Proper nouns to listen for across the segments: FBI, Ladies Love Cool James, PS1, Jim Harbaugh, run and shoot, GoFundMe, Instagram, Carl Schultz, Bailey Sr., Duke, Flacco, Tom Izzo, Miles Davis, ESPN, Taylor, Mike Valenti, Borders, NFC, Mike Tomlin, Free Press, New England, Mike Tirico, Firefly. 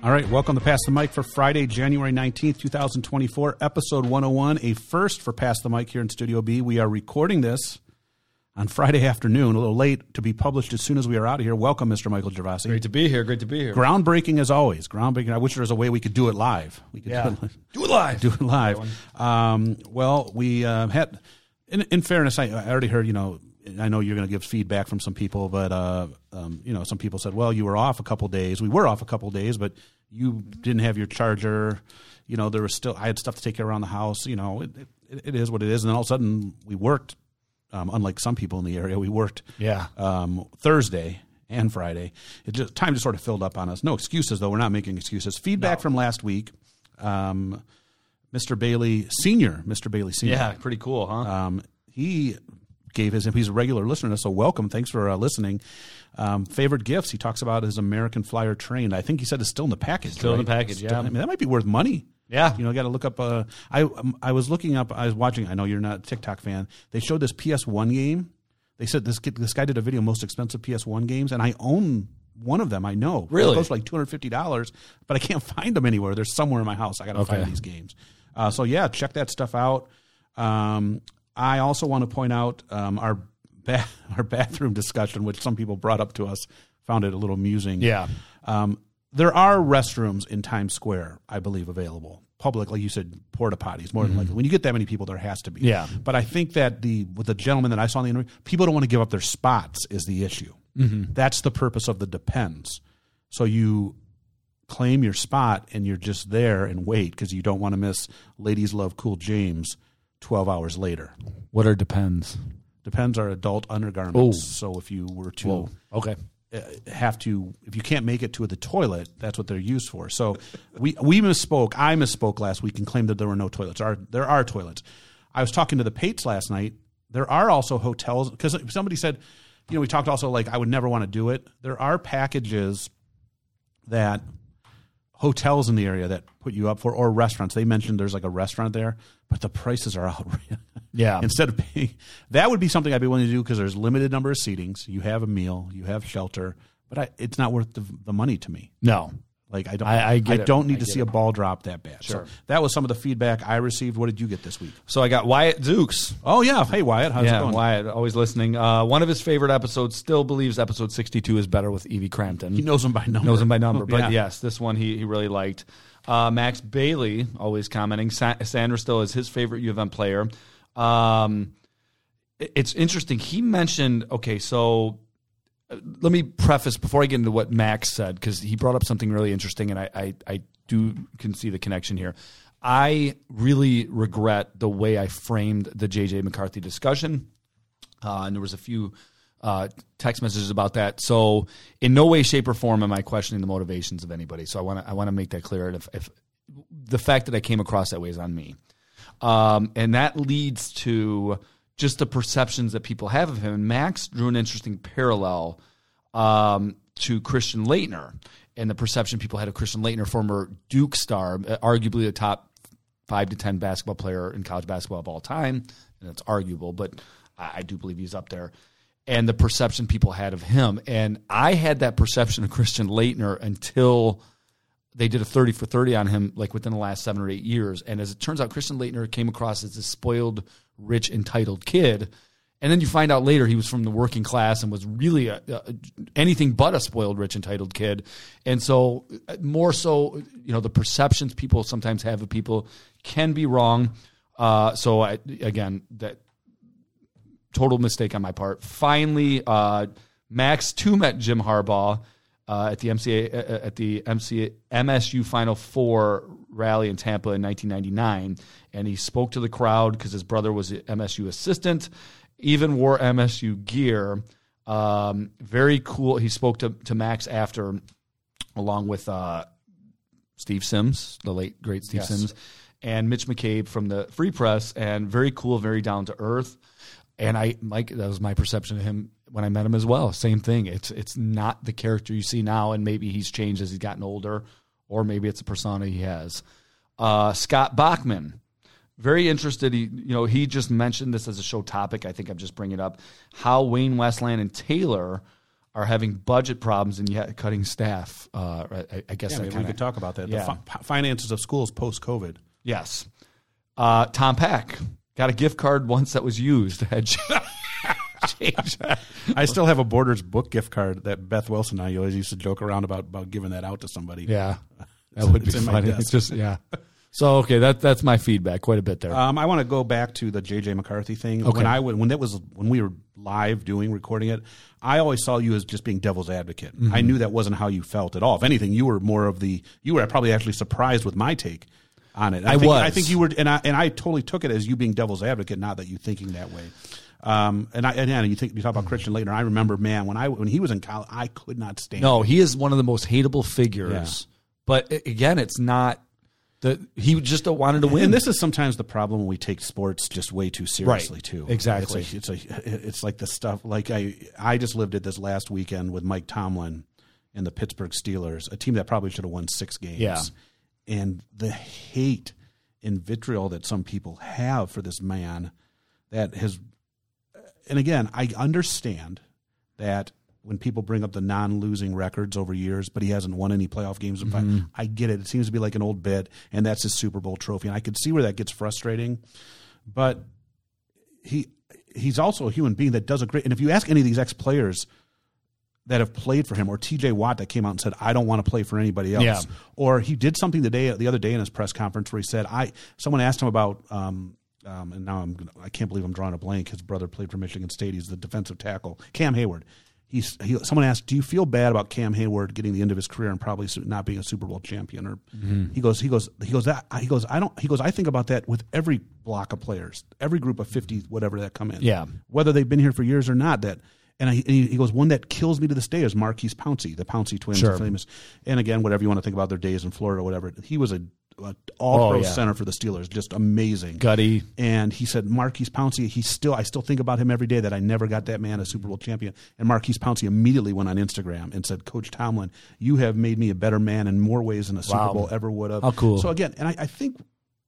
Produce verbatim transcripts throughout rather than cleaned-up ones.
All right, welcome to Pass the Mic for Friday, January nineteenth, twenty twenty-four, episode one oh one, a first for Pass the Mic here in Studio B. We are recording this on Friday afternoon, a little late to be published as soon as we are out of here. Welcome, Mister Michael Gervasi. Great to be here. Great to be here. Groundbreaking as always. Groundbreaking. I wish there was a way we could do it live. We could yeah. do, it, do it live. Do it live. Um, well, we uh, had, in, in fairness, I, I already heard, you know, I know you're going to give feedback from some people, but, uh, um, you know, some people said, well, you were off a couple days. We were off a couple days, but you didn't have your charger. You know, there was still, I had stuff to take care of around the house. You know, it, it, it is what it is. And then all of a sudden we worked, um, unlike some people in the area, we worked yeah. um, Thursday and Friday. It just, time just sort of filled up on us. No excuses, though. We're not making excuses. Feedback no. from last week. Um, Mister Bailey Senior, Mister Bailey Senior Yeah, pretty cool, huh? Um, he... gave his, he's a regular listener, so welcome. Thanks for uh, listening. Um, favorite gifts, he talks about his American Flyer train. I think he said it's still in the package. Still right? in the package, still, yeah. I mean, that might be worth money. Yeah. You know, got to look up. Uh, I um, I was looking up, I was watching, I know you're not a TikTok fan. They showed this P S one game. They said this kid, this guy did a video, most expensive P S one games, and I own one of them, I know. Really? It goes for like two hundred fifty dollars, but I can't find them anywhere. They're somewhere in my house. I got to okay. find these games. Uh, so, yeah, check that stuff out. Um I also want to point out um, our ba- our bathroom discussion, which some people brought up to us, found it a little amusing. Yeah, um, there are restrooms in Times Square, I believe, available public. Like you said, porta potties. More mm-hmm. than likely, when you get that many people, there has to be. Yeah, but I think that the with the gentleman that I saw in the interview, people don't want to give up their spots is the issue. Mm-hmm. That's the purpose of the Depends. So you claim your spot and you're just there and wait because you don't want to miss Ladies Love Cool James. Twelve hours later. What are Depends? Depends are adult undergarments. Ooh. So if you were to Whoa. okay have to, if you can't make it to the toilet, that's what they're used for. So we we misspoke. I misspoke last week and claimed that there were no toilets. Are there are toilets? I was talking to the Pates last night. There are also hotels because somebody said, you know, we talked also like I would never want to do it. There are packages that hotels in the area that put you up for, or restaurants. They mentioned there's like a restaurant there, but the prices are outrageous. Yeah. Instead of paying, that would be something I'd be willing to do because there's limited number of seatings. You have a meal, you have shelter, but I, it's not worth the, the money to me. No, like I don't. I, I, I don't need I to see it. a ball drop that bad. Sure. So that was some of the feedback I received. What did you get this week? So I got Wyatt Zooks. Oh yeah, hey Wyatt, how's yeah, it going? Wyatt, always listening. Uh, one of his favorite episodes. Still believes episode sixty-two is better with Evie Crampton. He knows him by number. Knows him by number. But yeah. yes, this one he he really liked. Uh, Max Bailey, always commenting. Sa- Sandra still is his favorite U of M player. Um, it, it's interesting. He mentioned, okay, so uh, let me preface before I get into what Max said, because he brought up something really interesting, and I, I, I do can see the connection here. I really regret the way I framed the J J. McCarthy discussion, uh, and there was a few uh, text messages about that. So in no way, shape or form am I questioning the motivations of anybody. So I want to, I want to make that clear. If, if the fact that I came across that way is on me. Um, and that leads to just the perceptions that people have of him. And Max drew an interesting parallel, um, to Christian Laettner and the perception people had of Christian Laettner, former Duke star, arguably the top five to ten basketball player in college basketball of all time. And that's arguable, but I, I do believe he's up there. And the perception people had of him. And I had that perception of Christian Laettner until they did a thirty for thirty on him, like within the last seven or eight years. And as it turns out, Christian Laettner came across as this spoiled, rich, entitled kid. And then you find out later he was from the working class and was really a, a, anything but a spoiled, rich, entitled kid. And so more so, you know, the perceptions people sometimes have of people can be wrong. Uh, so, I, again, that... total mistake on my part. Finally, uh, Max too met Jim Harbaugh uh, at the M C A uh, at the M C A, M S U Final Four rally in Tampa in nineteen ninety-nine, and he spoke to the crowd because his brother was an M S U assistant, even wore M S U gear. Um, very cool. He spoke to, to Max after, along with uh, Steve Sims, the late great Steve yes. Sims, and Mitch McCabe from the Free Press, and very cool, very down to earth. And I, Mike, that was my perception of him when I met him as well. Same thing. It's it's not the character you see now, and maybe he's changed as he's gotten older, or maybe it's a persona he has. Uh, Scott Bachman, very interested. He, you know, he just mentioned this as a show topic. I think I'm just bringing it up how Wayne Westland and Taylor are having budget problems and yet cutting staff. Uh, I, I guess yeah, that maybe kinda, we could talk about that. Yeah. The fi- finances of schools post-COVID. Yes. Uh, Tom Pack got a gift card once that was used. I still have a Borders book gift card that Beth Wilson and I always used to joke around about about giving that out to somebody. Yeah, that would be funny. It's just yeah. So okay, that that's my feedback quite a bit there. Um, I want to go back to the J J. McCarthy thing. Okay. When I would, when that was when we were live doing recording it, I always saw you as just being devil's advocate. Mm-hmm. I knew that wasn't how you felt at all. If anything, you were more of the you were probably actually surprised with my take on it. I, I think, was. I think you were, and I and I totally took it as you being devil's advocate, not that you thinking that way. Um, and I, and, and you think you talk about Christian Laettner. I remember, man, when I, when he was in college, I could not stand No, him. He is one of the most hateable figures, yeah. But again, it's not the, he just wanted to win. And this is sometimes the problem when we take sports just way too seriously right. too. Exactly. It's like, it's, a, it's like the stuff, like I, I just lived it this last weekend with Mike Tomlin and the Pittsburgh Steelers, a team that probably should have won six games. Yeah. And the hate and vitriol that some people have for this man that has, and again, I understand that when people bring up the non-losing records over years, but he hasn't won any playoff games. In mm-hmm. I get it. It seems to be like an old bit, and that's his Super Bowl trophy. And I could see where that gets frustrating. But he he's also a human being that does a great – and if you ask any of these ex-players that have played for him, or T J Watt that came out and said, I don't want to play for anybody else. Yeah. Or he did something the, day, the other day in his press conference where he said – I someone asked him about um, – Um, and now I'm gonna, I can't believe I'm drawing a blank. His brother played for Michigan State. He's the defensive tackle, Cam Hayward. He's he, someone asked, "Do you feel bad about Cam Hayward getting the end of his career and probably not being a Super Bowl champion?" Or mm-hmm. he goes, he goes, he goes that he goes. I don't. He goes. I think about that with every block of players, every group of fifty, whatever that come in. Yeah, whether they've been here for years or not. That and, I, and he, he goes, one that kills me to this day is Maurkice Pouncey, the Pouncey twins, sure. are famous. And again, whatever you want to think about their days in Florida, or whatever. He was a all oh, pro yeah. center for the Steelers, just amazing. Gutty. And he said Maurkice Pouncey, he still I still think about him every day that I never got that man a Super Bowl champion. And Maurkice Pouncey immediately went on Instagram and said, Coach Tomlin, you have made me a better man in more ways than a Super wow. Bowl ever would have. How cool. So again, and I, I think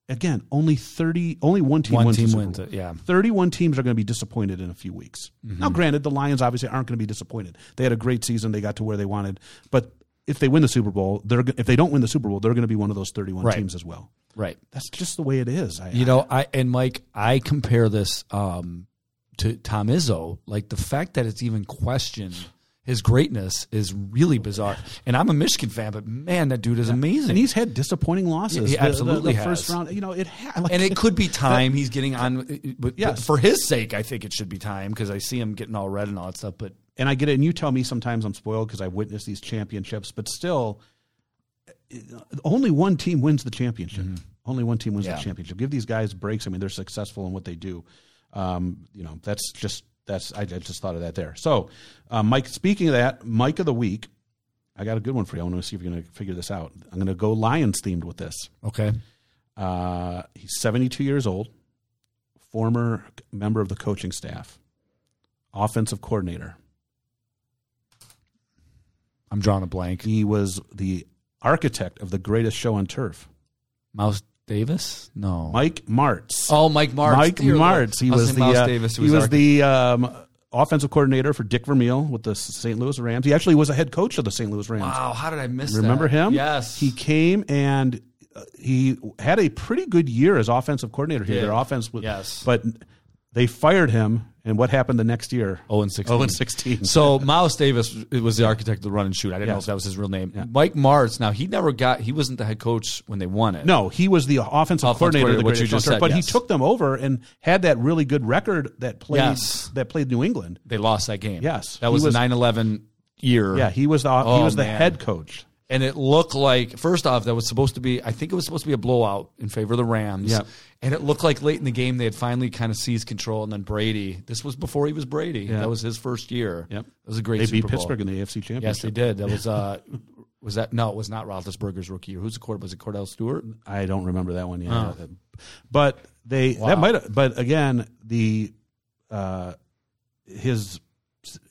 again, only thirty only one team one wins. Team the Super wins Bowl. It, yeah. Thirty-one teams are going to be disappointed in a few weeks. Mm-hmm. Now granted, the Lions obviously aren't going to be disappointed. They had a great season, they got to where they wanted, but if they win the Super Bowl, they're if they don't win the Super Bowl, they're going to be one of those thirty-one right. teams as well. Right. That's just the way it is. I, you know, I and Mike, I compare this um, to Tom Izzo. Like the fact that it's even questioned, his greatness is really bizarre. And I'm a Michigan fan, but man, that dude is amazing. And he's had disappointing losses. Yeah, he absolutely the, the, the has. First round, you know, it ha- like, and it could be time that, he's getting on. But yes. for his sake, I think it should be time because I see him getting all red and all that stuff. But and I get it, and you tell me sometimes I'm spoiled because I've witnessed these championships, but still, only one team wins the championship. Mm-hmm. Only one team wins yeah. the championship. Give these guys breaks. I mean, they're successful in what they do. Um, you know, that's just that's I just thought of that there. So, uh, Mike, speaking of that, Mike of the Week, I got a good one for you. I want to see if you're going to figure this out. I'm going to go Lions themed with this. Okay. Uh, he's seventy-two years old, former member of the coaching staff, offensive coordinator. I'm drawing a blank. He was the architect of the greatest show on turf. Mouse Davis? No. Mike Martz. Oh, Mike Martz. Mike Dear Martz. He was, the, Mouse uh, Davis he was architect. the um, offensive coordinator for Dick Vermeil with the Saint Louis Rams. He actually was a head coach of the Saint Louis Rams. Wow, how did I miss Remember that? Remember him? Yes. He came and he had a pretty good year as offensive coordinator here. Their offense was, yes. But they fired him. And what happened the next year? oh and sixteen So Miles Davis was the architect of the run and shoot. I didn't yes. know if that was his real name. Yeah. Mike Martz, now he never got – he wasn't the head coach when they won it. No, he was the offensive, offensive coordinator, coordinator of the what you just said, But yes. he took them over and had that really good record that played yes. that played New England. They lost that game. Yes. That was, was the nine eleven year. Yeah, he was the, oh, he was the head coach. And it looked like, first off, that was supposed to be, I think it was supposed to be a blowout in favor of the Rams. Yep. And it looked like late in the game they had finally kind of seized control. And then Brady, this was before he was Brady. Yep. That was his first year. Yep. It was a great They Super beat Bowl. Pittsburgh in the A F C Championship. Yes, they did. That was, uh, was that, no, it was not Roethlisberger's rookie year. Who's the quarterback? Was it Cordell Stewart? I don't remember that one yet. Uh. But they, wow. that might have, but again, the, uh, his,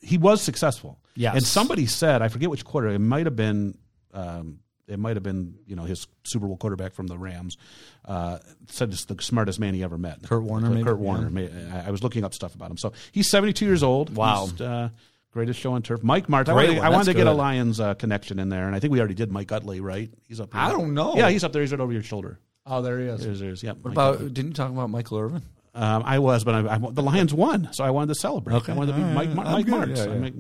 he was successful. Yes. And somebody said, I forget which quarter, it might have been, Um, it might have been, you know, his Super Bowl quarterback from the Rams uh, said it's the smartest man he ever met. Kurt Warner, uh, maybe? Kurt Warner. Yeah. I was looking up stuff about him. So he's seventy-two years old. Wow. He's, uh, Greatest Show on Turf. Mike Martz. I wanted, I wanted to good. get a Lions uh, connection in there, and I think we already did Mike Utley, right? He's up there. I don't know. Yeah, he's up there. He's right over your shoulder. Oh, there he is. There's, there's, yeah, what about, didn't you talk about Michael Irvin? Um, I was, but I, I, the Lions won, so I wanted to celebrate. Okay. I wanted to be Mike, Mike, Mike Martz. Yeah, yeah. Make,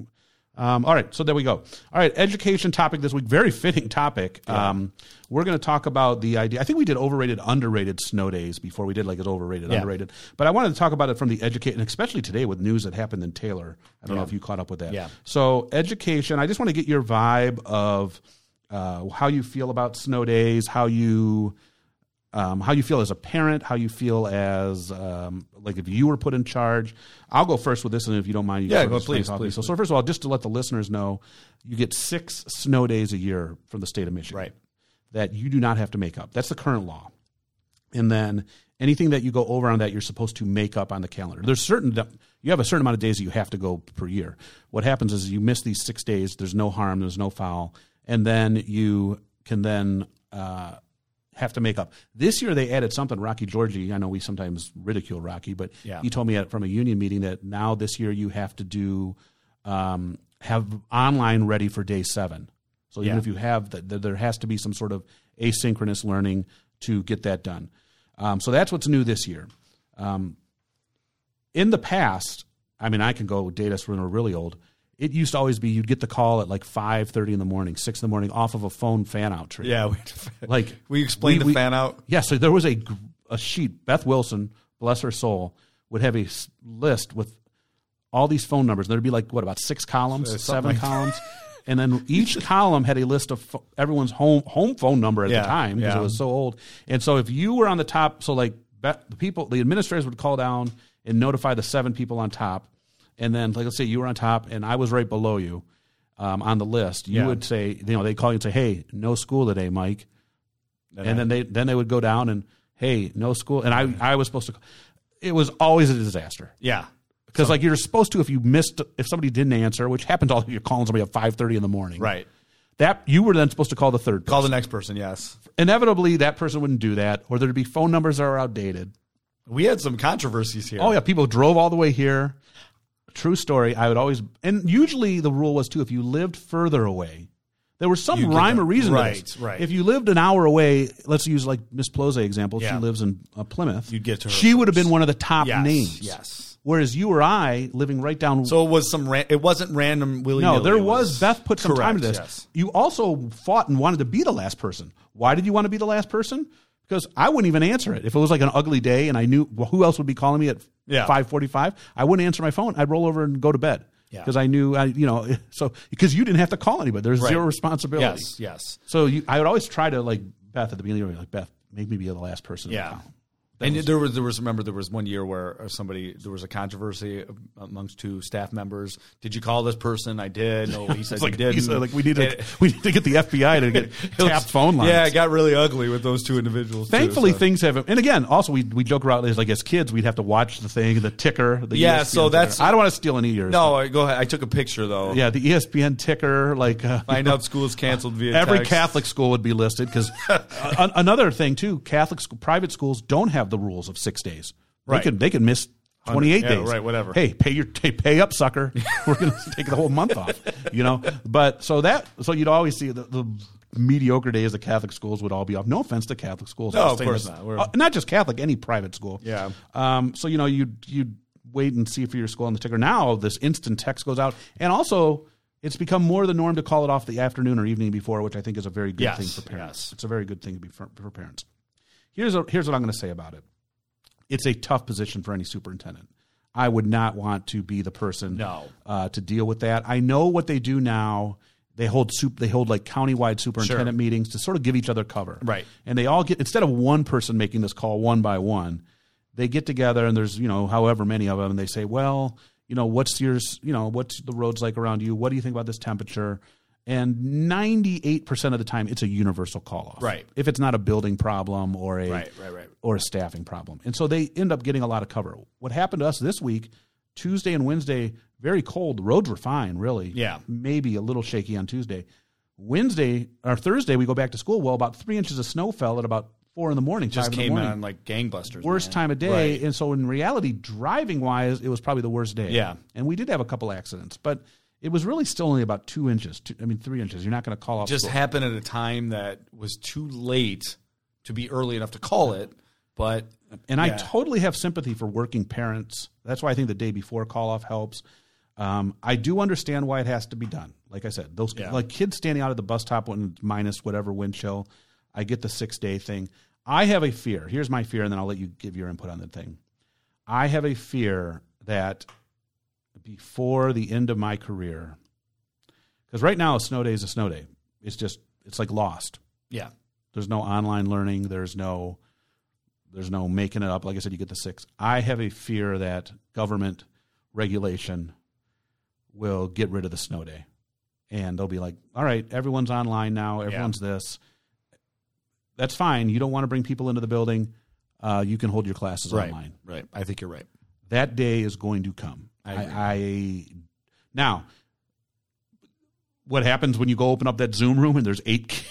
um, all right, so there we go. All right, education topic this week. Very fitting topic. Yeah. Um, we're going to talk about the idea. I think we did overrated, underrated snow days before we did like it's overrated, yeah. underrated. But I wanted to talk about it from the education, especially today with news that happened in Taylor. I don't yeah. know if you caught up with that. Yeah. So education, I just want to get your vibe of uh, how you feel about snow days, how you – Um, how you feel as a parent, how you feel as, um, like, if you were put in charge. I'll go first with this, and if you don't mind, you yeah, go please, please. So, so first of all, just to let the listeners know, you get six snow days a year from the state of Michigan right. that you do not have to make up. That's the current law. And then anything that you go over on that, you're supposed to make up on the calendar. There's certain you have a certain amount of days that you have to go per year. What happens is you miss these six days. There's no harm. There's no foul. And then you can then uh, – have to make up. This year they added something. Rocky Georgie, I know we sometimes ridicule Rocky, but yeah. he told me at, from a union meeting that now this year you have to do um, have online ready for day seven. So even yeah. if you have that, the, there has to be some sort of asynchronous learning to get that done. Um, so that's what's new this year. Um, in the past, I mean, I can go date us when we're really old. It used to always be you'd get the call at like five thirty in the morning, six in the morning off of a phone fan-out tree. Yeah. We, like, we explained we, the we, fan-out. Yeah, so there was a, a sheet. Beth Wilson, bless her soul, would have a list with all these phone numbers. And there would be like, what, about six columns, so seven like columns? That. And then each column had a list of fo- everyone's home home phone number at yeah, the time because yeah. it was so old. And so if you were on the top, so like Beth, the people, the administrators would call down and notify the seven people on top. And then, like, let's say you were on top and I was right below you um, on the list. You yeah. would say, you know, they'd call you and say, hey, no school today, Mike. That and happened. then they then they would go down and, hey, no school. And I, I was supposed to – it was always a disaster. Yeah. Because, so, like, you're supposed to, if you missed – if somebody didn't answer, which happens all – you're calling somebody at five thirty in the morning. Right. That you were then supposed to call the third person. Call the next person, yes. Inevitably, that person wouldn't do that, or there'd be phone numbers that are outdated. We had some controversies here. Oh, yeah. People drove all the way here. True story. I would always, and usually the rule was too, if you lived further away, there was some rhyme or reason right, to this. Right. If you lived an hour away, let's use like Miss Plose example. Yeah. She lives in uh, Plymouth. You'd get to her. She would have been one of the top yes, names. Yes. Whereas you or I living right down. So it was some. Ra- it wasn't random. Willy no, nilly. There was, was. Beth put some correct, time to this. Yes. You also fought and wanted to be the last person. Why did you want to be the last person? Because I wouldn't even answer it. If it was like an ugly day and I knew well, who else would be calling me at yeah. five forty-five, I wouldn't answer my phone. I'd roll over and go to bed because yeah. I knew, I, you know, so because you didn't have to call anybody. There's right. zero responsibility. Yes, yes. So you, I would always try to, like, Beth at the beginning of the year, like, Beth, make me be the last person. Yeah. And was, there was, there was, remember, there was one year where somebody, there was a controversy amongst two staff members. Did you call this person? I did. No, he said like, he didn't. He said, like, we need to, we need to get the F B I to get tapped phone lines. Yeah, it got really ugly with those two individuals. Thankfully, too, so. things have, and again, also we we joke around as like as kids, we'd have to watch the thing, the ticker. The yeah, E S P N so ticker. That's. I don't want to steal any of yours. No, but. Go ahead. I took a picture though. Yeah, the E S P N ticker, like uh, find out schools canceled via every text. Catholic school would be listed because uh, another thing too, Catholic school, private schools don't have the rules of six days. Right. They can they can miss twenty-eight yeah, days. Right, whatever. Hey, pay your pay, pay up, sucker. We're going to take the whole month off, you know. But so that so you'd always see the, the mediocre days the Catholic schools would all be off. No offense to Catholic schools. No, of course not. We're, uh, not just Catholic, any private school. Yeah. Um so you know you you'd wait and see for your school on the ticker. Now this instant text goes out, and also it's become more the norm to call it off the afternoon or evening before, which I think is a very good yes, thing for parents. Yes. It's a very good thing to be for, for parents. Here's a, here's what I'm going to say about it. It's a tough position for any superintendent. I would not want to be the person no. uh, to deal with that. I know what they do now. They hold soup. They hold like countywide superintendent sure. meetings to sort of give each other cover, right? And they all get instead of one person making this call one by one, they get together and there's you know however many of them, and they say, well, you know what's yours, you know what's the roads like around you? What do you think about this temperature? And ninety-eight percent of the time, it's a universal call-off. Right. If it's not a building problem or a right, right, right. or a staffing problem. And so they end up getting a lot of cover. What happened to us this week, Tuesday and Wednesday, very cold. The roads were fine, really. Yeah. Maybe a little shaky on Tuesday. Wednesday or Thursday, we go back to school. Well, about three inches of snow fell at about four in the morning, just came morning. On like gangbusters. Worst man. Time of day. Right. And so in reality, driving-wise, it was probably the worst day. Yeah. And we did have a couple accidents. But It was really still only about two inches. Two, I mean, three inches. You're not going to call off. It just score. Happened at a time that was too late to be early enough to call it. But and yeah. I totally have sympathy for working parents. That's why I think the day before call off helps. Um, I do understand why it has to be done. Like I said, those yeah. like kids standing out at the bus stop when minus whatever wind chill. I get the six day thing. I have a fear. Here's my fear, and then I'll let you give your input on the thing. I have a fear that before the end of my career, because right now a snow day is a snow day. It's just it's like Lost. Yeah. There's no online learning. There's no there's no making it up. Like I said, you get the six. I have a fear that government regulation will get rid of the snow day. And they'll be like, all right, everyone's online now. Everyone's yeah. this. That's fine. You don't want to bring people into the building. Uh, you can hold your classes right. online. Right. I think you're right. That day is going to come. I, I, I now, what happens when you go open up that Zoom room and there's eight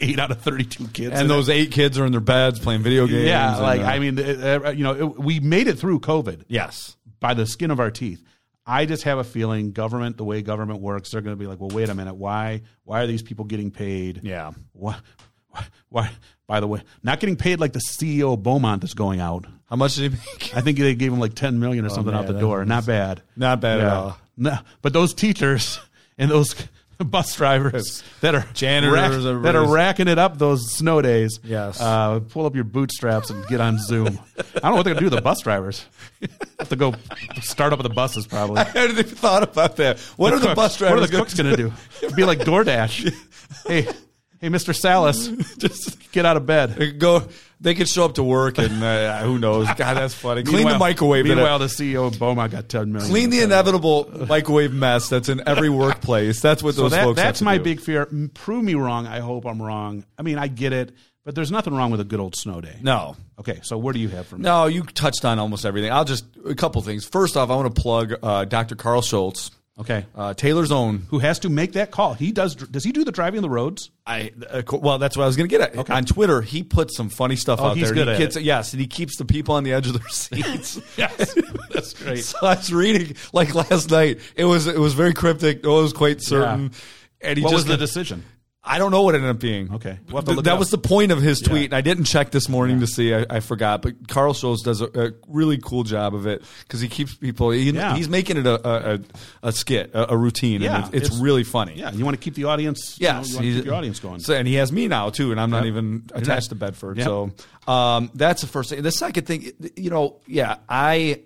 eight out of thirty-two kids, and those it? eight kids are in their beds playing video games? Yeah, like and, uh, I mean, it, you know, it, we made it through COVID. Yes, by the skin of our teeth. I just have a feeling government, the way government works, they're going to be like, well, wait a minute, why why are these people getting paid? Yeah, why? Why? By the way, not getting paid like the C E O of Beaumont that's going out. How much did he make? I think they gave him like ten million dollars or oh, something man, out the door. Was, not bad. Not bad yeah. at all. No, but those teachers and those bus drivers that are janitors rack, that are racking it up those snow days. Yes. Uh, pull up your bootstraps and get on Zoom. I don't know what they're going to do with the bus drivers. Have to go start up with the buses probably. I hadn't even thought about that. What the are cooks, the bus drivers? What are the cooks going to do? It'd be like DoorDash. Hey. Hey, Mister Salas, just get out of bed. They could, go, they could show up to work, and uh, who knows? God, that's funny. Clean meanwhile, the microwave. Meanwhile, minute. The C E O of Beaumont got ten million dollars. Clean the inevitable microwave mess that's in every workplace. That's what so those that, folks that's have to my do. Big fear. Prove me wrong. I hope I'm wrong. I mean, I get it, but there's nothing wrong with a good old snow day. No. Okay, so what do you have for me? No, you touched on almost everything. I'll just – a couple things. First off, I want to plug uh, Doctor Carl Schultz. Okay, uh, Taylor's own, who has to make that call. He does. Does he do the driving on the roads? I uh, well, that's what I was going to get at. Okay. On Twitter, he puts some funny stuff oh, out he's there. Good he at gets, it. Yes, and he keeps the people on the edge of their seats. Yes, that's great. So I was reading like last night. It was it was very cryptic. It was quite certain. Yeah. And he what just was the decision? I don't know what it ended up being. Okay, we'll Th- that up. was the point of his tweet, yeah. and I didn't check this morning yeah. to see. I, I forgot, but Carl Schultz does a, a really cool job of it because he keeps people. He, yeah. He's making it a a, a skit, a, a routine, yeah. and it's, it's, it's really funny. Yeah, you want to keep the audience. Yes, you know, you keep your audience going. So, and he has me now too, and I'm yep. not even attached not, to Bedford. Yep. So um, that's the first thing. The second thing, you know, yeah, I.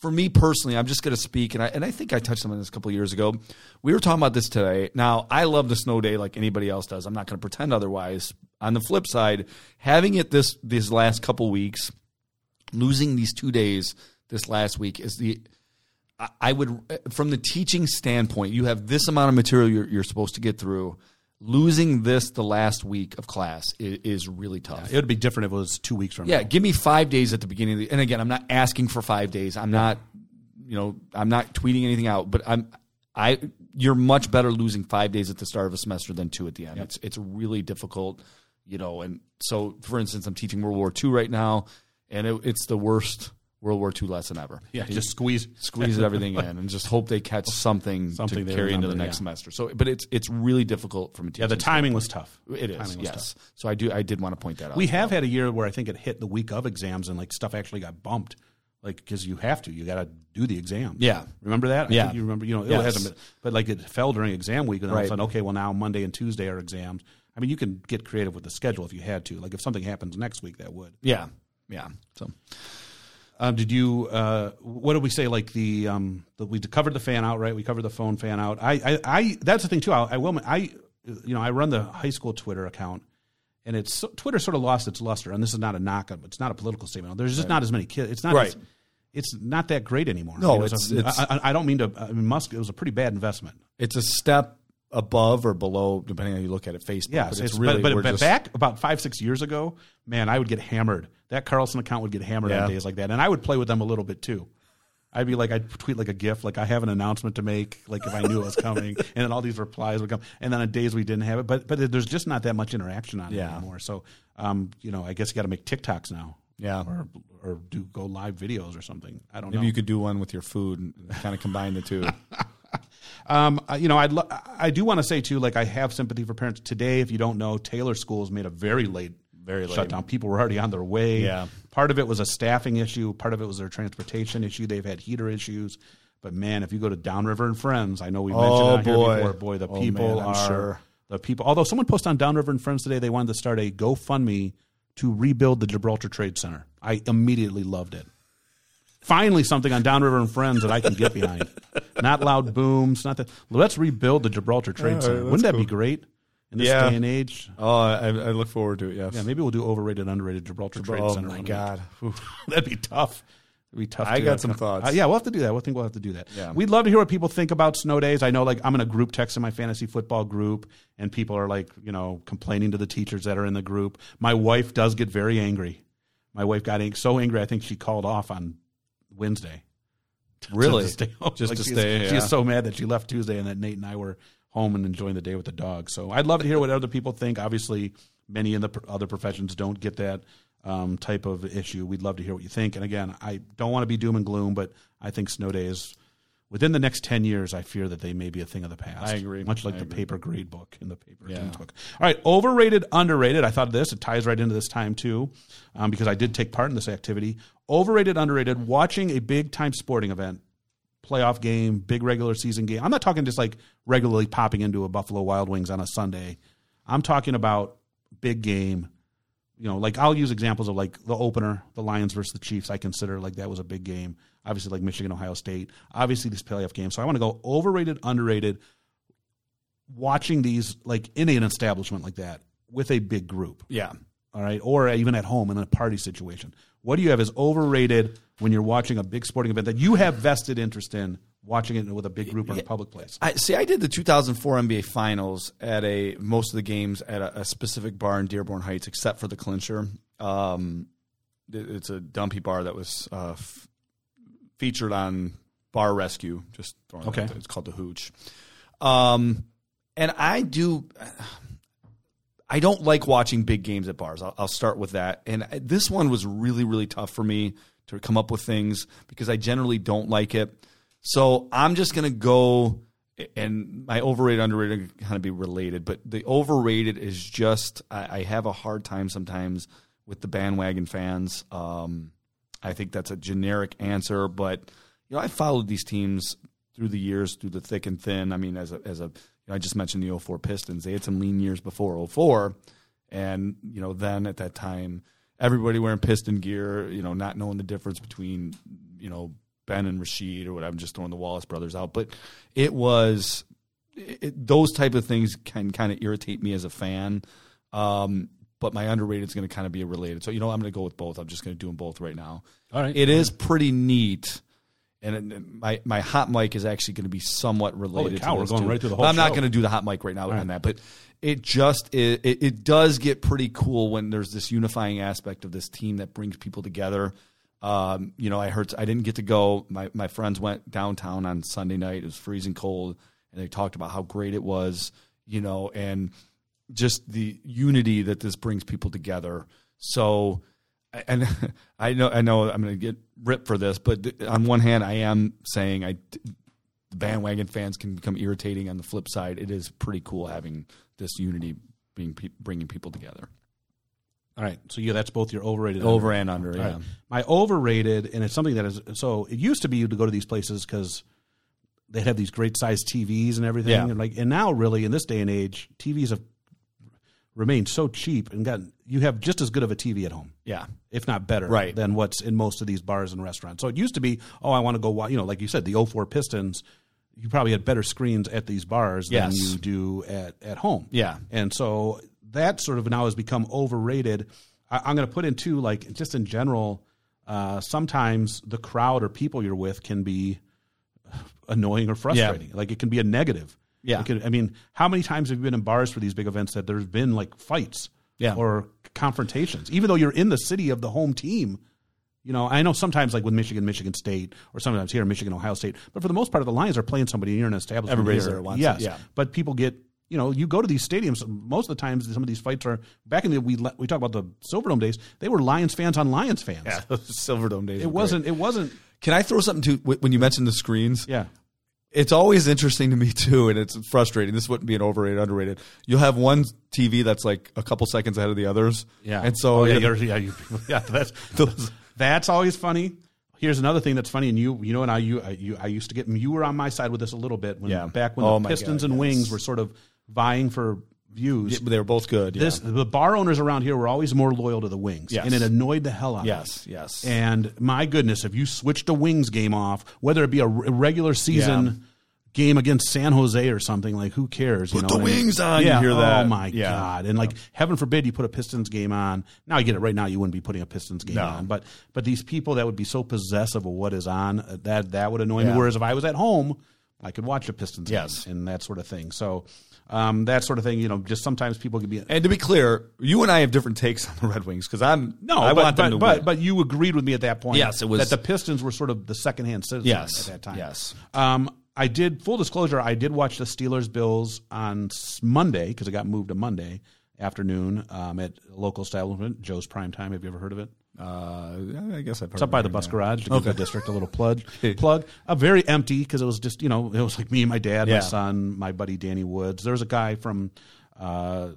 For me personally, I'm just going to speak, and I and I think I touched on this a couple of years ago. We were talking about this today. Now, I love the snow day like anybody else does. I'm not going to pretend otherwise. On the flip side, having it this these last couple weeks, losing these two days this last week is the – I would – from the teaching standpoint, you have this amount of material you're, you're supposed to get through. Losing this the last week of class is, is really tough. Yeah, it would be different if it was two weeks from yeah, now. Yeah, give me five days at the beginning of the – and again, I'm not asking for five days. I'm not – you know, I'm not tweeting anything out. But I'm I you're much better losing five days at the start of a semester than two at the end. Yep. It's it's really difficult, you know. And so, for instance, I'm teaching World War Two right now, and it, it's the worst – World War Two lesson ever. Yeah, just squeeze squeeze everything in and just hope they catch something, something to carry into the next yeah. semester. So, but it's it's really difficult from a teaching. Yeah, the timing standpoint. was tough. It is. Yes. Tough. So I do I did want to point that out. We have had a year where I think it hit the week of exams and like stuff actually got bumped, like because you have to you got to do the exam. Yeah, remember that? I yeah, think you remember you know it yes. hasn't been, but like it fell during exam week and all right. of a sudden okay well now Monday and Tuesday are exams. I mean you can get creative with the schedule if you had to. Like if something happens next week that would. Yeah, yeah. So. Um, did you? Uh, what did we say? Like the, um, the we covered the fan out, right? We covered the phone fan out. I, I, I that's the thing too. I, I will. I, you know, I run the high school Twitter account, and it's Twitter sort of lost its luster. And this is not a knock up. It's not a political statement. There's just right. not as many kids. It's not. Right. As, it's not that great anymore. No, I mean, it's. It a, it's I, I don't mean to. I mean, Musk. It was a pretty bad investment. It's a step above or below, depending on how you look at it. Facebook. Yeah, but it's, it's really. But, but, but just, back about five, six years ago, man, I would get hammered. That Carlson account would get hammered yeah. on days like that. And I would play with them a little bit too. I'd be like, I'd tweet like a GIF, like I have an announcement to make, like if I knew it was coming. And then all these replies would come. And then on days we didn't have it. But but there's just not that much interaction on yeah. it anymore. So, um, you know, I guess you got to make TikToks now. Yeah. Or or do go live videos or something. I don't Maybe know. Maybe you could do one with your food and kind of combine the two. Um, you know, I'd lo- I do want to say, too, like, I have sympathy for parents. Today, if you don't know, Taylor schools made a very late Very late. shutdown. People were already on their way. Yeah. Part of it was a staffing issue. Part of it was their transportation issue. They've had heater issues. But, man, if you go to Downriver and Friends, I know we mentioned oh, it boy. here before. Boy, the oh, people man, I'm are sure. the people. Although someone posted on Downriver and Friends today, they wanted to start a GoFundMe to rebuild the Gibraltar Trade Center. I immediately loved it. Finally, something on Downriver and Friends that I can get behind. Not loud booms. Not that. Let's rebuild the Gibraltar Trade Center. Right, Wouldn't that cool. be great? In this yeah. day and age. Oh, I, I look forward to it, yes. Yeah, maybe we'll do overrated, underrated Gibraltar Trade oh, Center. Oh, my God. That'd be tough. That'd be tough. I got some thoughts. Uh, yeah, we'll have to do that. We'll think we'll have to do that. Yeah. We'd love to hear what people think about snow days. I know, like, I'm in a group text in my fantasy football group, and people are, like, you know, complaining to the teachers that are in the group. My wife does get very angry. My wife got so angry, I think she called off on Wednesday. Really? Just to stay home. Just like to stay, yeah. She is so mad that she left Tuesday and that Nate and I were – home and enjoying the day with the dog. So I'd love to hear what other people think. Obviously, many in the other professions don't get that um, type of issue. We'd love to hear what you think. And again, I don't want to be doom and gloom, but I think snow days, within the next ten years, I fear that they may be a thing of the past. I agree. Much like I the agree. paper grade book in the paper yeah. book. All right, overrated, underrated. I thought of this. It ties right into this time, too, um, because I did take part in this activity. Overrated, underrated, watching a big-time sporting event, playoff game, big regular season game. I'm not talking just like regularly popping into a Buffalo Wild Wings on a Sunday. I'm talking about big game. You know, like I'll use examples of like the opener, the Lions versus the Chiefs. I consider like that was a big game. Obviously like Michigan, Ohio State. Obviously this playoff game. So I want to go overrated, underrated, watching these like in an establishment like that with a big group. Yeah. All right. Or even at home in a party situation. What do you have as overrated when you're watching a big sporting event that you have vested interest in, watching it with a big group in a public place? I, see, I did the two thousand four N B A Finals at a most of the games at a, a specific bar in Dearborn Heights, except for the Clincher. Um, it's a dumpy bar that was uh, f- featured on Bar Rescue. Just throwing okay. it out. It's called the Hooch. Um, and I do. I don't like watching big games at bars. I'll, I'll start with that. And this one was really, really tough for me to come up with things because I generally don't like it. So I'm just going to go, and my overrated, underrated kind of be related, but the overrated is just I, I have a hard time sometimes with the bandwagon fans. Um, I think that's a generic answer, but you know I followed these teams through the years, through the thick and thin. I mean, as a as a I just mentioned the oh four Pistons. They had some lean years before oh four, and you know then at that time everybody wearing Piston gear, you know, not knowing the difference between you know Ben and Rasheed or whatever. I'm just throwing the Wallace brothers out, but it was it, those type of things can kind of irritate me as a fan. Um, but my underrated is going to kind of be related. So you know I'm going to go with both. I'm just going to do them both right now. All right, it All right. is pretty neat. And my, my hot mic is actually going to be somewhat related cow, to this. We're going right through the whole I'm show. Not going to do the hot mic right now right. on that, but it just it, – it does get pretty cool when there's this unifying aspect of this team that brings people together. Um, you know, I heard – I didn't get to go. My, my friends went downtown on Sunday night. It was freezing cold, and they talked about how great it was, you know, and just the unity that this brings people together. So – And I know I know I'm going to get ripped for this, but on one hand, I am saying I, the bandwagon fans can become irritating. On the flip side, it is pretty cool having this unity being bringing people together. All right, so yeah, that's both your overrated, over and under. And under yeah, right. My overrated, and it's something that is so. It used to be to go to these places because they'd have these great sized T Vs and everything, yeah. and like, and now really in this day and age, T Vs have remained so cheap and gotten. You have just as good of a T V at home, yeah, if not better, right. than what's in most of these bars and restaurants. So it used to be, oh, I want to go watch, you know, like you said, the oh four Pistons. You probably had better screens at these bars yes. than you do at, at home. Yeah. And so that sort of now has become overrated. I, I'm going to put in, too, like, just in general, uh, sometimes the crowd or people you're with can be annoying or frustrating. Yeah. Like, it can be a negative. Yeah. It can, I mean, how many times have you been in bars for these big events that there's been, like, fights? Yeah. Or confrontations, even though you're in the city of the home team. You know, I know sometimes like with Michigan, Michigan State, or sometimes here Michigan, Ohio State, but for the most part of the Lions are playing somebody and you're in an establishment. Everybody's there once. Yes. Yeah. But people get, you know, you go to these stadiums, most of the times some of these fights are, back in the, we we talk about the Silverdome days, they were Lions fans on Lions fans. Yeah, Silverdome days. It wasn't, great. it wasn't. Can I throw something to, when you mentioned the screens? Yeah. it's always interesting to me too, and it's frustrating. This wouldn't be an overrated, underrated. You'll have one T V that's like a couple seconds ahead of the others. Yeah. And so oh, yeah, yeah, yeah, you, yeah that's, those, that's always funny. Here's another thing that's funny, and you you know, and I you I, you, I used to get, you were on my side with this a little bit when yeah. back when oh the Pistons God, and yes. Wings were sort of vying for views. Yeah, they were both good. This, yeah. The bar owners around here were always more loyal to the Wings, yes. and it annoyed the hell out of yes, me. Yes, yes. And my goodness, if you switched a Wings game off, whether it be a regular season yeah. game against San Jose or something, like who cares? Put you know the Wings I mean? on. Yeah. You hear that? Oh my yeah. God! And yeah. like heaven forbid you put a Pistons game on. Now I get it. Right now you wouldn't be putting a Pistons game no. on, but but these people that would be so possessive of what is on, that that would annoy yeah. me. Whereas if I was at home, I could watch a Pistons yes. game and that sort of thing. So. Um, that sort of thing, you know, just sometimes people can be. And to be clear, you and I have different takes on the Red Wings because I'm no, I but, want them but, to but, win. But you agreed with me at that point. Yes, it was that the Pistons were sort of the secondhand citizens yes, at that time. Yes. Um, I did full disclosure. I did watch the Steelers Bills on Monday because it got moved to Monday afternoon um, at a local establishment, Joe's Prime Time. Have you ever heard of it? Uh, I guess I've heard it's up by the bus now. garage to give okay. the district a little plug. plug. Uh, very empty because it was just, you know, it was like me and my dad, yeah. my son, my buddy Danny Woods. There was a guy from uh,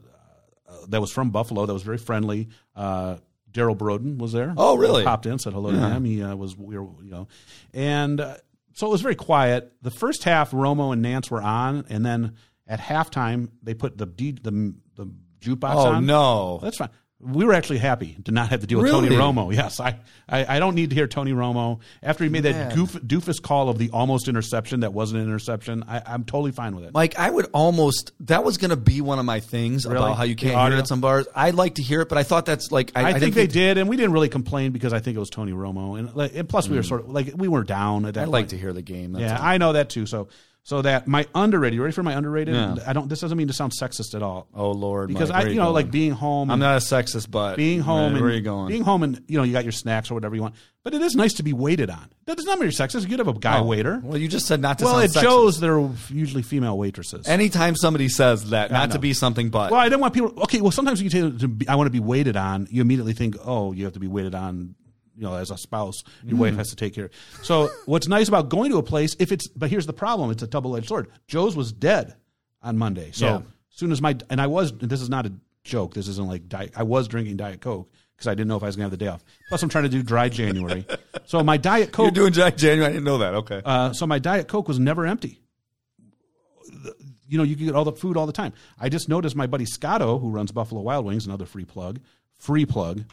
that was from Buffalo that was very friendly. Uh, Daryl Broden was there. Oh, really? He popped in, said hello yeah. to him. He uh, was, we were, you know, and uh, so it was very quiet. The first half, Romo and Nance were on, and then at halftime, they put the D, the the jukebox oh, on. Oh no, that's fine. We were actually happy to not have to deal with really? Tony Romo. Yes, I, I, I don't need to hear Tony Romo. After he made Man. that goof, doofus call of the almost interception that wasn't an interception, I, I'm totally fine with it. Mike, I would almost – that was going to be one of my things really? about how you can't the hear audio? it at some bars. I like to hear it, but I thought that's like – I, I, I think they think did, and we didn't really complain because I think it was Tony Romo. And, like, and plus, mm. we were sort of – like we were down at that I point. like to hear the game. That's yeah, all. I know that too. So – So that my underrated, you ready for my underrated? Yeah. I don't. This doesn't mean to sound sexist at all. Oh Lord, because Mike, I, you, you know, going? like being home. I'm not a sexist, but being home. Man, and, where are you going? Being home, and you know, you got your snacks or whatever you want. But it is nice to be waited on. That does not mean you're sexist. You'd have a guy oh. waiter. Well, you just said not to. Well, sound it sexist. Shows they're usually female waitresses. Anytime somebody says that, not to be something, but well, I don't want people. Okay, well, sometimes you say to be, I want to be waited on. You immediately think, oh, you have to be waited on. You know, as a spouse, your mm. wife has to take care. So what's nice about going to a place, if it's, but here's the problem, it's a double-edged sword. Joe's was dead on Monday. So yeah. as soon as my, and I was, and this is not a joke, this isn't like, diet, I was drinking Diet Coke because I didn't know if I was going to have the day off. Plus I'm trying to do dry January. So my Diet Coke. You're doing dry January, I didn't know that, okay. Uh, so my Diet Coke was never empty. The, you know, you could get all the food all the time. I just noticed my buddy Scotto, who runs Buffalo Wild Wings, another free plug, free plug,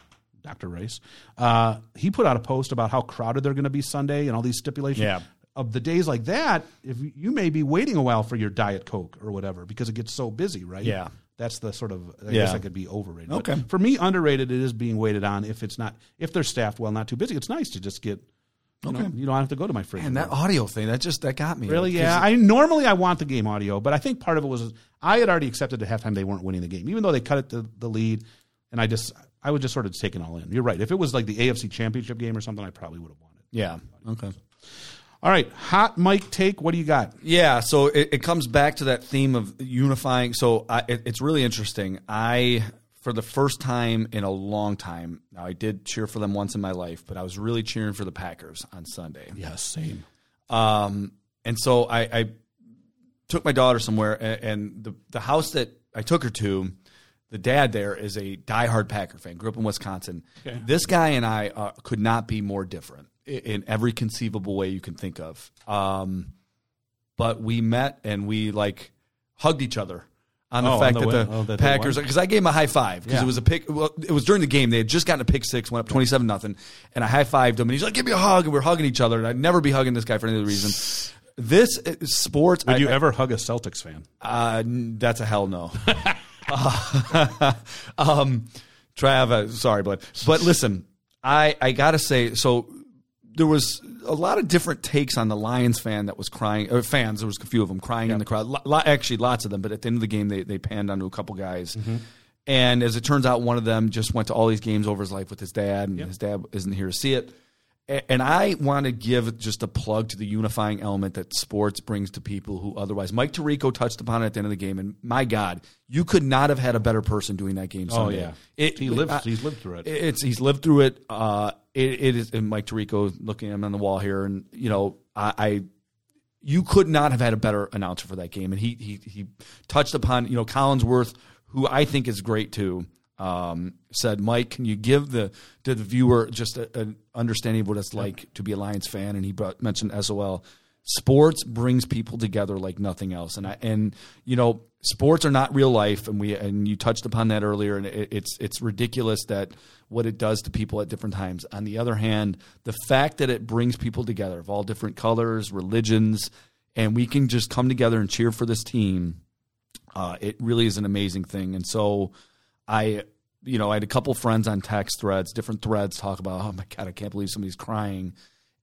Doctor Rice, uh, he put out a post about how crowded they're going to be Sunday and all these stipulations. Yeah. Of the days like that, if you may be waiting a while for your Diet Coke or whatever because it gets so busy, right? Yeah. That's the sort of, I yeah. guess I could be overrated. Okay. But for me, underrated, it is being waited on if it's not, if they're staffed well, not too busy. It's nice to just get, you okay. know, you don't have to go to my fridge. And that audio thing, that just, that got me. Really? Yeah. I normally, I want the game audio, but I think part of it was, I had already accepted at halftime they weren't winning the game, even though they cut it to the lead. And I just, I was just sort of taken all in. You're right. If it was like the A F C Championship game or something, I probably would have won it. Yeah. Okay. All right. Hot mic take. What do you got? Yeah. So it, it comes back to that theme of unifying. So I, it, it's really interesting. I, for the first time in a long time, now I did cheer for them once in my life, but I was really cheering for the Packers on Sunday. Yeah, same. Um, and so I, I took my daughter somewhere, and, and the, the house that I took her to, the dad there is a diehard Packer fan, grew up in Wisconsin. Okay. This guy and I uh, could not be more different in, in every conceivable way you can think of. Um, but we met and we, like, hugged each other on the oh, fact on the that, the oh, that the Packers – because I gave him a high five because yeah. it was a pick well, – it was during the game. They had just gotten a pick six, went up twenty-seven nothing, and I high-fived him. And he's like, give me a hug. And we're hugging each other. And I'd never be hugging this guy for any other reason. This sports – Would I, you I, ever hug a Celtics fan? Uh, that's a hell no. Uh, um, Trav, uh, sorry, but but listen, I I gotta say, so there was a lot of different takes on the Lions fan that was crying, or fans. There was a few of them crying yep. in the crowd. L- lo- actually, lots of them. But at the end of the game, they they panned onto a couple guys, mm-hmm. and as it turns out, one of them just went to all these games over his life with his dad, and yep. his dad isn't here to see it. And I want to give just a plug to the unifying element that sports brings to people who otherwise. Mike Tirico touched upon it at the end of the game, and my God, you could not have had a better person doing that game Sunday. Oh yeah, it, he lived. I, he's lived through it. It's he's lived through it. Uh, it, it is. And Mike Tirico, looking at him on the wall here, and you know, I, I you could not have had a better announcer for that game. And he he he touched upon, you know, Collinsworth, who I think is great too, um, said, Mike, can you give the to the viewer just a, an understanding of what it's like to be a Lions fan? And he brought, mentioned S O L. Sports brings people together like nothing else. And I, and you know, sports are not real life. And we, and you touched upon that earlier, and it, it's, it's ridiculous that what it does to people at different times. On the other hand, the fact that it brings people together of all different colors, religions, and we can just come together and cheer for this team. Uh, it really is an amazing thing. And so I, you know, I had a couple friends on text threads, different threads talk about, oh my God, I can't believe somebody's crying.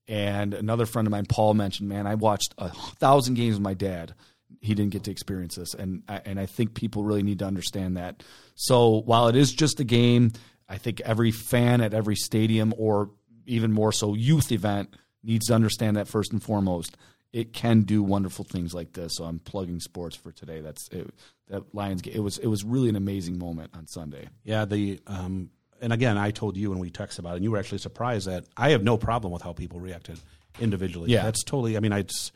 And another friend of mine, Paul, mentioned, man, I watched a thousand games with my dad. He didn't get to experience this. And I, and I think people really need to understand that. So while it is just a game, I think every fan at every stadium, or even more so youth event, needs to understand that first and foremost. It can do wonderful things like this. So I'm plugging sports for today. That's it, that Lions game. It was, it was really an amazing moment on Sunday. Yeah, the um – and again, I told you when we texted about it, and you were actually surprised that I have no problem with how people reacted individually. Yeah. That's totally – I mean, I just,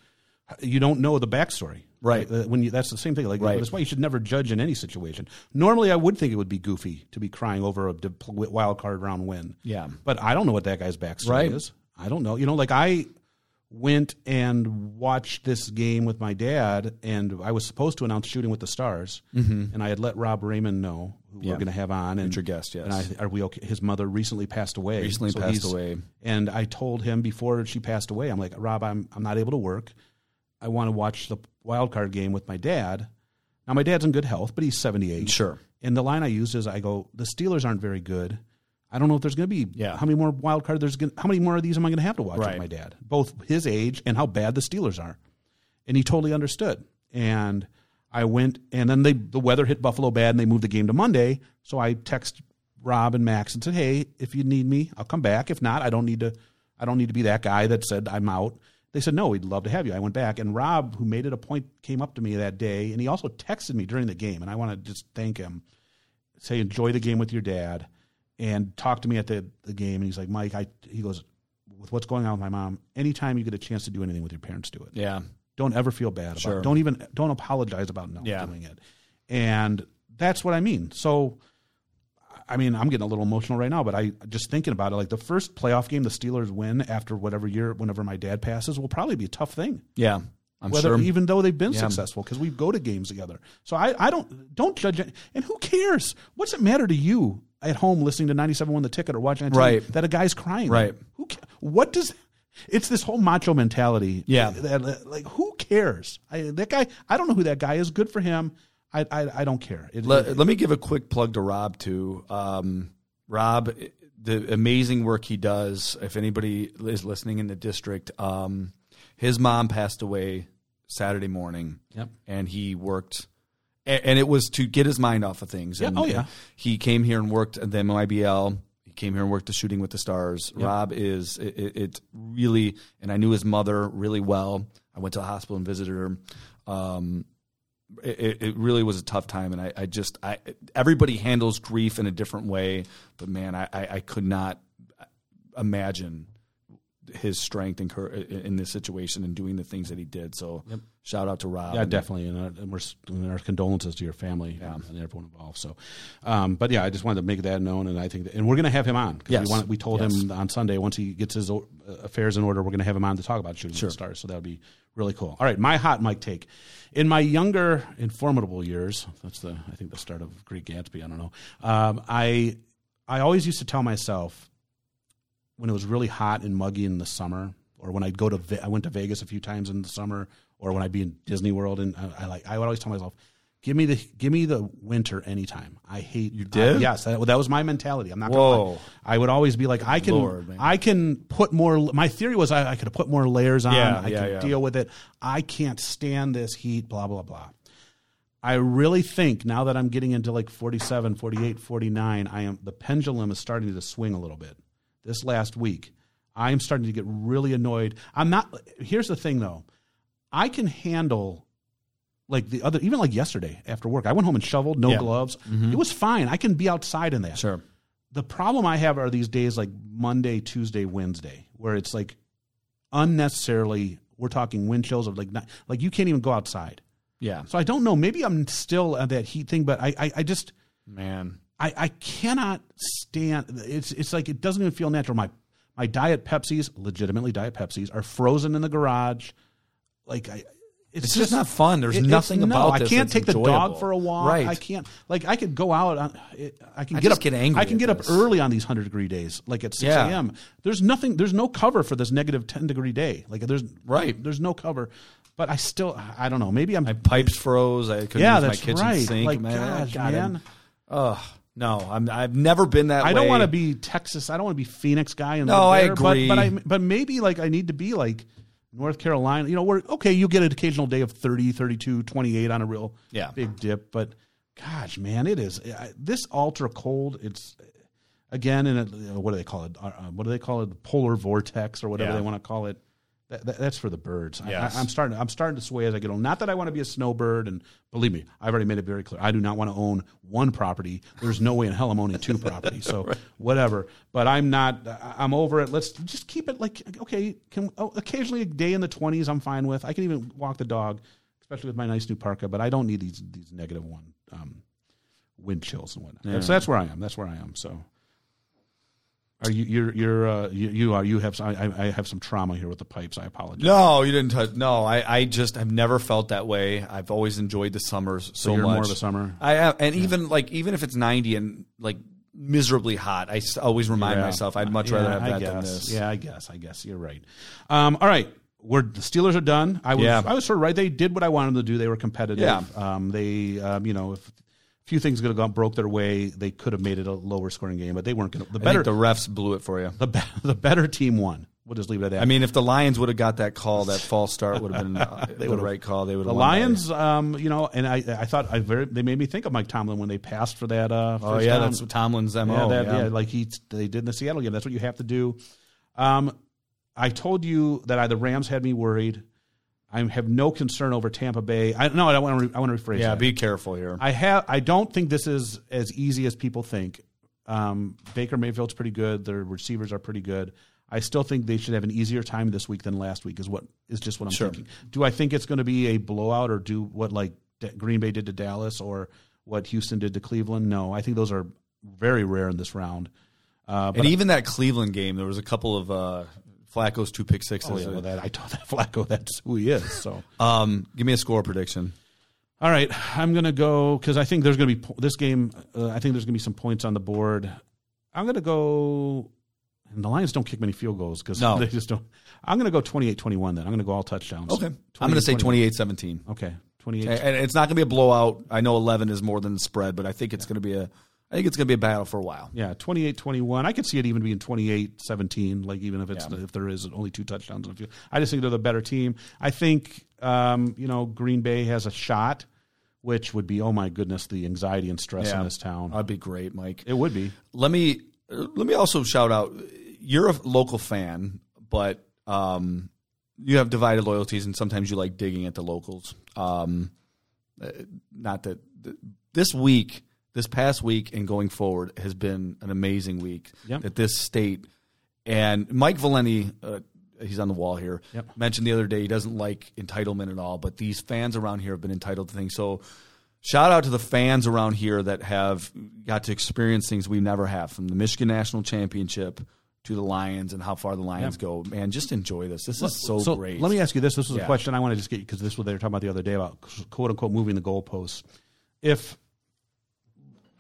you don't know the backstory. Right. When you, that's the same thing. Like, right. That's why you should never judge in any situation. Normally, I would think it would be goofy to be crying over a wild card round win. Yeah. But I don't know what that guy's backstory right. is. I don't know. You know, like I went and watched this game with my dad, and I was supposed to announce Shooting with the Stars, mm-hmm. and I had let Rob Raymond know. We're yeah. going to have on and your guest, yes. And I, are we okay? His mother recently passed away. Recently so passed away, and I told him before she passed away, I'm like, Rob, I'm I'm not able to work. I want to watch the wild card game with my dad. Now my dad's in good health, but he's seventy-eight. Sure. And the line I used is, I go, the Steelers aren't very good. I don't know if there's going to be yeah. how many more wild card there's going. How many more of these am I going to have to watch right. with my dad? Both his age and how bad the Steelers are. And he totally understood. And I went, and then they, the weather hit Buffalo bad, and they moved the game to Monday. So I texted Rob and Max and said, "Hey, if you need me, I'll come back. If not, I don't need to. I don't need to be that guy that said I'm out." They said, "No, we'd love to have you." I went back, and Rob, who made it a point, came up to me that day, and he also texted me during the game, and I want to just thank him. Say, enjoy the game with your dad, and talk to me at the, the game. And he's like, "Mike," I he goes, "with what's going on with my mom, anytime you get a chance to do anything with your parents, do it." Yeah. Don't ever feel bad about sure. it. Don't even don't apologize about not yeah. doing it. And that's what I mean. So, I mean, I'm getting a little emotional right now, but I just thinking about it, like the first playoff game the Steelers win after whatever year, whenever my dad passes, will probably be a tough thing. Yeah, I'm Whether, sure. Even though they've been yeah. successful, because we go to games together. So I, I don't don't judge it. And who cares? What's it matter to you at home listening to ninety-seven point one The Ticket or watching right. that a guy's crying? Right. Who? What does... It's this whole macho mentality. Yeah. That, like, who cares? I, that guy, I don't know who that guy is. Good for him. I I, I don't care. It, let, it, let me give a quick plug to Rob, too. Um, Rob, the amazing work he does, if anybody is listening in the district, um, his mom passed away Saturday morning. Yep. And he worked, and, and it was to get his mind off of things. Yeah. And, oh, yeah. He came here and worked at the M I B L. Came here and worked the Shooting with the Stars. Yep. Rob is it, it, it really, and I knew his mother really well. I went to the hospital and visited her. Um, it, it really was a tough time, and I, I just I everybody handles grief in a different way. But man, I, I, I could not imagine his strength and courage in this situation and doing the things that he did. So yep. shout out to Rob. Yeah, definitely. And our, and we're, and our condolences to your family yeah. and everyone involved. So, um, but yeah, I just wanted to make that known. And I think that, and we're going to have him on. Yes. We, want, we told yes. him on Sunday, once he gets his affairs in order, we're going to have him on to talk about Shooting sure. the Stars. So that would be really cool. All right. My hot mic take. In my younger and formidable years, that's the, I think the start of Great Gatsby. I don't know. Um, I, I always used to tell myself, when it was really hot and muggy in the summer, or when I'd go to, Ve- I went to Vegas a few times in the summer, or when I'd be in Disney World, and I, I like, I would always tell myself, give me the, give me the winter anytime. I hate you. Did? Uh, yes, that, that was my mentality. I'm not. Whoa. Gonna, I would always be like, I can, Lord, I can put more. My theory was I, I could put more layers on. Yeah, I yeah, can yeah. deal with it. I can't stand this heat. Blah blah blah. I really think now that I'm getting into like forty-seven, forty-eight, forty-nine, I am the pendulum is starting to swing a little bit. This last week, I'm starting to get really annoyed. I'm not – here's the thing, though. I can handle, like, the other – even, like, yesterday after work. I went home and shoveled, no yeah. gloves. Mm-hmm. It was fine. I can be outside in that. Sure. The problem I have are these days, like, Monday, Tuesday, Wednesday, where it's, like, unnecessarily we're talking wind chills of like not, like you can't even go outside. Yeah. So I don't know. Maybe I'm still at that heat thing, but I, I, I just man, I, I cannot stand. It's it's like it doesn't even feel natural. My my diet Pepsis, legitimately diet Pepsis, are frozen in the garage. Like I. It's, it's just, just not fun. There's it, nothing no, about this. I can't take enjoyable. the dog for a walk. Right. I can't. Like I could go out. On, I can I get up. Get angry I can get this. up early on these hundred degree days, like at six yeah. a m. There's nothing. There's no cover for this negative ten degree day. Like there's right. There's no cover. But I still. I don't know. Maybe I'm. My pipes froze. I couldn't yeah, use that's my kitchen right. sink. Like, man, gosh, God, man. Ugh. No, I'm, I've never been that I way. I don't want to be Texas. I don't want to be Phoenix guy. And no, I there, agree. But, but I. But maybe like I need to be like. North Carolina, you know, we're okay, you get an occasional day of thirty, thirty-two, twenty-eight on a real yeah. big dip, but gosh, man, it is. I, this ultra cold, it's, again, and you know, what do they call it? Uh, what do they call it? The polar vortex or whatever yeah. they want to call it. That, that, that's for the birds. Yes. I, I'm starting I'm starting to sway as I get old. Not that I want to be a snowbird, and believe me, I've already made it very clear. I do not want to own one property. There's no way in hell I'm owning two properties, so right. whatever. But I'm not – I'm over it. Let's just keep it like, okay, can oh, occasionally a day in the twenties I'm fine with. I can even walk the dog, especially with my nice new parka, but I don't need these these negative one um, wind chills and whatnot. Yeah. So that's where I am. That's where I am, so – Are you you're you're uh, you, you are you have some, I I have some trauma here with the pipes. I apologize. No, you didn't touch. No, I, I just I've never felt that way. I've always enjoyed the summers so, so you're much. More of the summer. I have, and yeah. even like even if it's ninety and like miserably hot, I always remind yeah. myself I'd much yeah, rather have that than this. Yeah, I guess. I guess you're right. Um, all right, we're the Steelers are done. I was yeah. I was sort of right. They did what I wanted them to do. They were competitive. Yeah. Um, they um, you know. If, few things could have gone broke their way. They could have made it a lower scoring game, but they weren't going to. The better I think the refs blew it for you. The be, the better team won. We'll just leave it at that. I mean, if the Lions would have got that call, that false start would have been uh, they the right call. They would have. The Lions, um, you know, and I I thought I very they made me think of Mike Tomlin when they passed for that. Uh, oh yeah, down. That's Tomlin's M O. Yeah, that, yeah. yeah, like he they did in the Seattle game. That's what you have to do. Um, I told you that I, the Rams had me worried. I have no concern over Tampa Bay. I no, I don't want to. Re, I want to rephrase. Yeah, that. Be careful here. I have. I don't think this is as easy as people think. Um, Baker Mayfield's pretty good. Their receivers are pretty good. I still think they should have an easier time this week than last week. Is what is just what I'm sure. thinking. Do I think it's going to be a blowout or do what like Green Bay did to Dallas or what Houston did to Cleveland? No, I think those are very rare in this round. Uh, and even I, that Cleveland game, there was a couple of. Uh, Flacco's two pick sixes. Oh, yeah, well, that, I told that Flacco that's who he is. So, um, give me a score prediction. All right, I'm gonna go because I think there's gonna be this game. Uh, I think there's gonna be some points on the board. I'm gonna go, and the Lions don't kick many field goals because no. they just don't. I'm gonna go twenty-eight twenty-one. Then I'm gonna go all touchdowns. Okay, I'm gonna say twenty-eight seventeen. Okay, twenty-eight. And it's not gonna be a blowout. I know eleven is more than the spread, but I think it's yeah. gonna be a. I think it's going to be a battle for a while. Yeah, twenty-eight twenty-one. I could see it even being twenty-eight seventeen, like even if it's yeah. if there is only two touchdowns on the field. I just think they're the better team. I think, um, you know, Green Bay has a shot, which would be, oh, my goodness, the anxiety and stress yeah. in this town. That'd be great, Mike. It would be. Let me let me also shout out, you're a local fan, but um, you have divided loyalties, and sometimes you like digging at the locals. Um, not that – this week – This past week and going forward has been an amazing week yep. at this state. And Mike Valenti, uh, he's on the wall here, yep. mentioned the other day he doesn't like entitlement at all, but these fans around here have been entitled to things. So shout out to the fans around here that have got to experience things we never have, from the Michigan National Championship to the Lions and how far the Lions yep. go. Man, just enjoy this. This is so, so great. Let me ask you this. This was yeah. a question I wanted to just get you because this is what they were talking about the other day about quote-unquote moving the goalposts. If –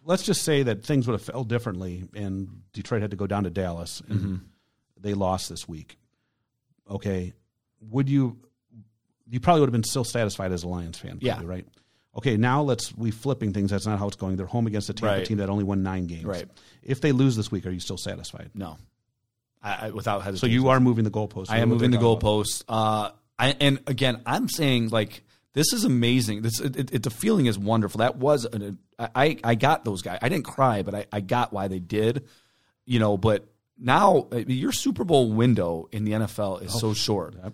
Let's just say that things would have felt differently and Detroit had to go down to Dallas and mm-hmm. they lost this week. Okay. Would you – you probably would have been still satisfied as a Lions fan. Probably, yeah. Right? Okay, now let's – we're flipping things. That's not how it's going. They're home against a Tampa right. team that only won nine games. Right. If they lose this week, are you still satisfied? No. I, I, without hesitation. So you are moving the goalposts. I am moving the goalposts. Uh, I, and, again, I'm saying like – This is amazing. This it, it, the feeling is wonderful. That was an, I I got those guys. I didn't cry, but I, I got why they did, you know. But now your Super Bowl window in the N F L is oh, so short, yeah.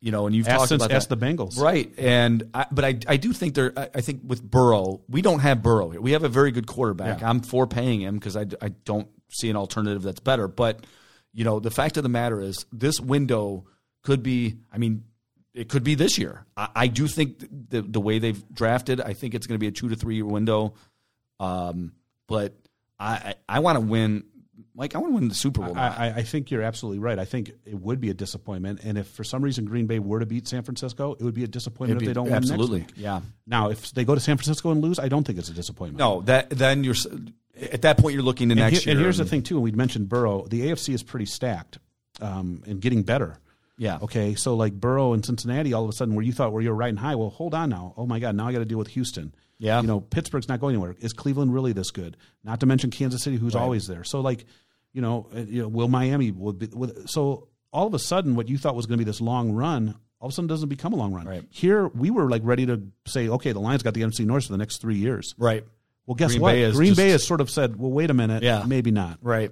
you know. And you've ask talked since, about ask that. the Bengals, right? And I, but I I do think there. I, I think with Burrow, we don't have Burrow here. We have a very good quarterback. Yeah. I'm for paying him because I I don't see an alternative that's better. But you know, the fact of the matter is, this window could be. I mean. it could be this year. I, I do think the the way they've drafted, I think it's going to be a two to three year window. Um, but I I, I want to win. Mike, I want to win the Super Bowl. I, I, I think you're absolutely right. I think it would be a disappointment. And if for some reason Green Bay were to beat San Francisco, it would be a disappointment be, if they don't absolutely. win next week. Yeah. Now, if they go to San Francisco and lose, I don't think it's a disappointment. No, that then you're at that point you're looking to and next he, year. And here's and, the thing, too. We'd mentioned Burrow. The A F C is pretty stacked um, and getting better. Yeah. Okay, so like Burrow and Cincinnati all of a sudden where you thought where you were riding high, well, hold on now. Oh, my God, now I got to deal with Houston. Yeah. You know, Pittsburgh's not going anywhere. Is Cleveland really this good? Not to mention Kansas City, who's right. always there. So, like, you know, you know will Miami will be – so all of a sudden what you thought was going to be this long run all of a sudden doesn't become a long run. Right. Here we were, like, ready to say, okay, the Lions got the N F C North for the next three years. Right. Well, guess Green what? Bay Green just, Bay has sort of said, well, wait a minute. Yeah. Maybe not. Right.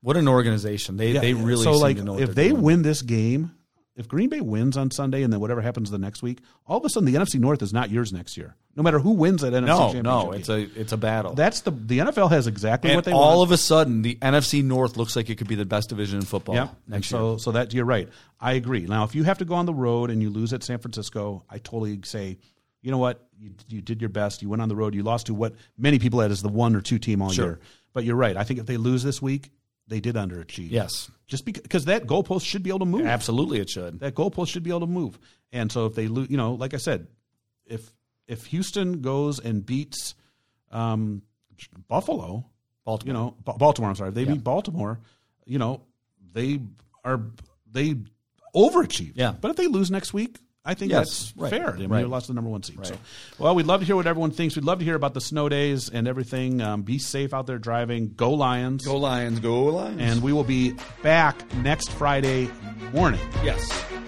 What an organization. They yeah. they really so, seem like, to know what they're doing. So, like, if they win this game – if Green Bay wins on Sunday and then whatever happens the next week, all of a sudden the N F C North is not yours next year. No matter who wins that N F C no, championship. No, no, it's a it's a battle. That's the the N F L has exactly and what they all want. All of a sudden the N F C North looks like it could be the best division in football yep. next so, year. So that you're right. I agree. Now if you have to go on the road and you lose at San Francisco, I totally say, you know what? You, you did your best. You went on the road. You lost to what many people had as the one or two team all sure. year. But you're right. I think if they lose this week, they did underachieve. Yes. Just because that goalpost should be able to move. Absolutely it should. That goalpost should be able to move. And so if they lose, you know, like I said, if if Houston goes and beats um, Buffalo, Baltimore. you know, B- Baltimore, I'm sorry. If they yeah. beat Baltimore, you know, they are they overachieve. Yeah. But if they lose next week, I think yes, that's right. fair. I mean, right. they lost the number one seed. Right. So, well, we'd love to hear what everyone thinks. We'd love to hear about the snow days and everything. Um, be safe out there driving. Go Lions. Go Lions. Go Lions. And we will be back next Friday morning. Yes.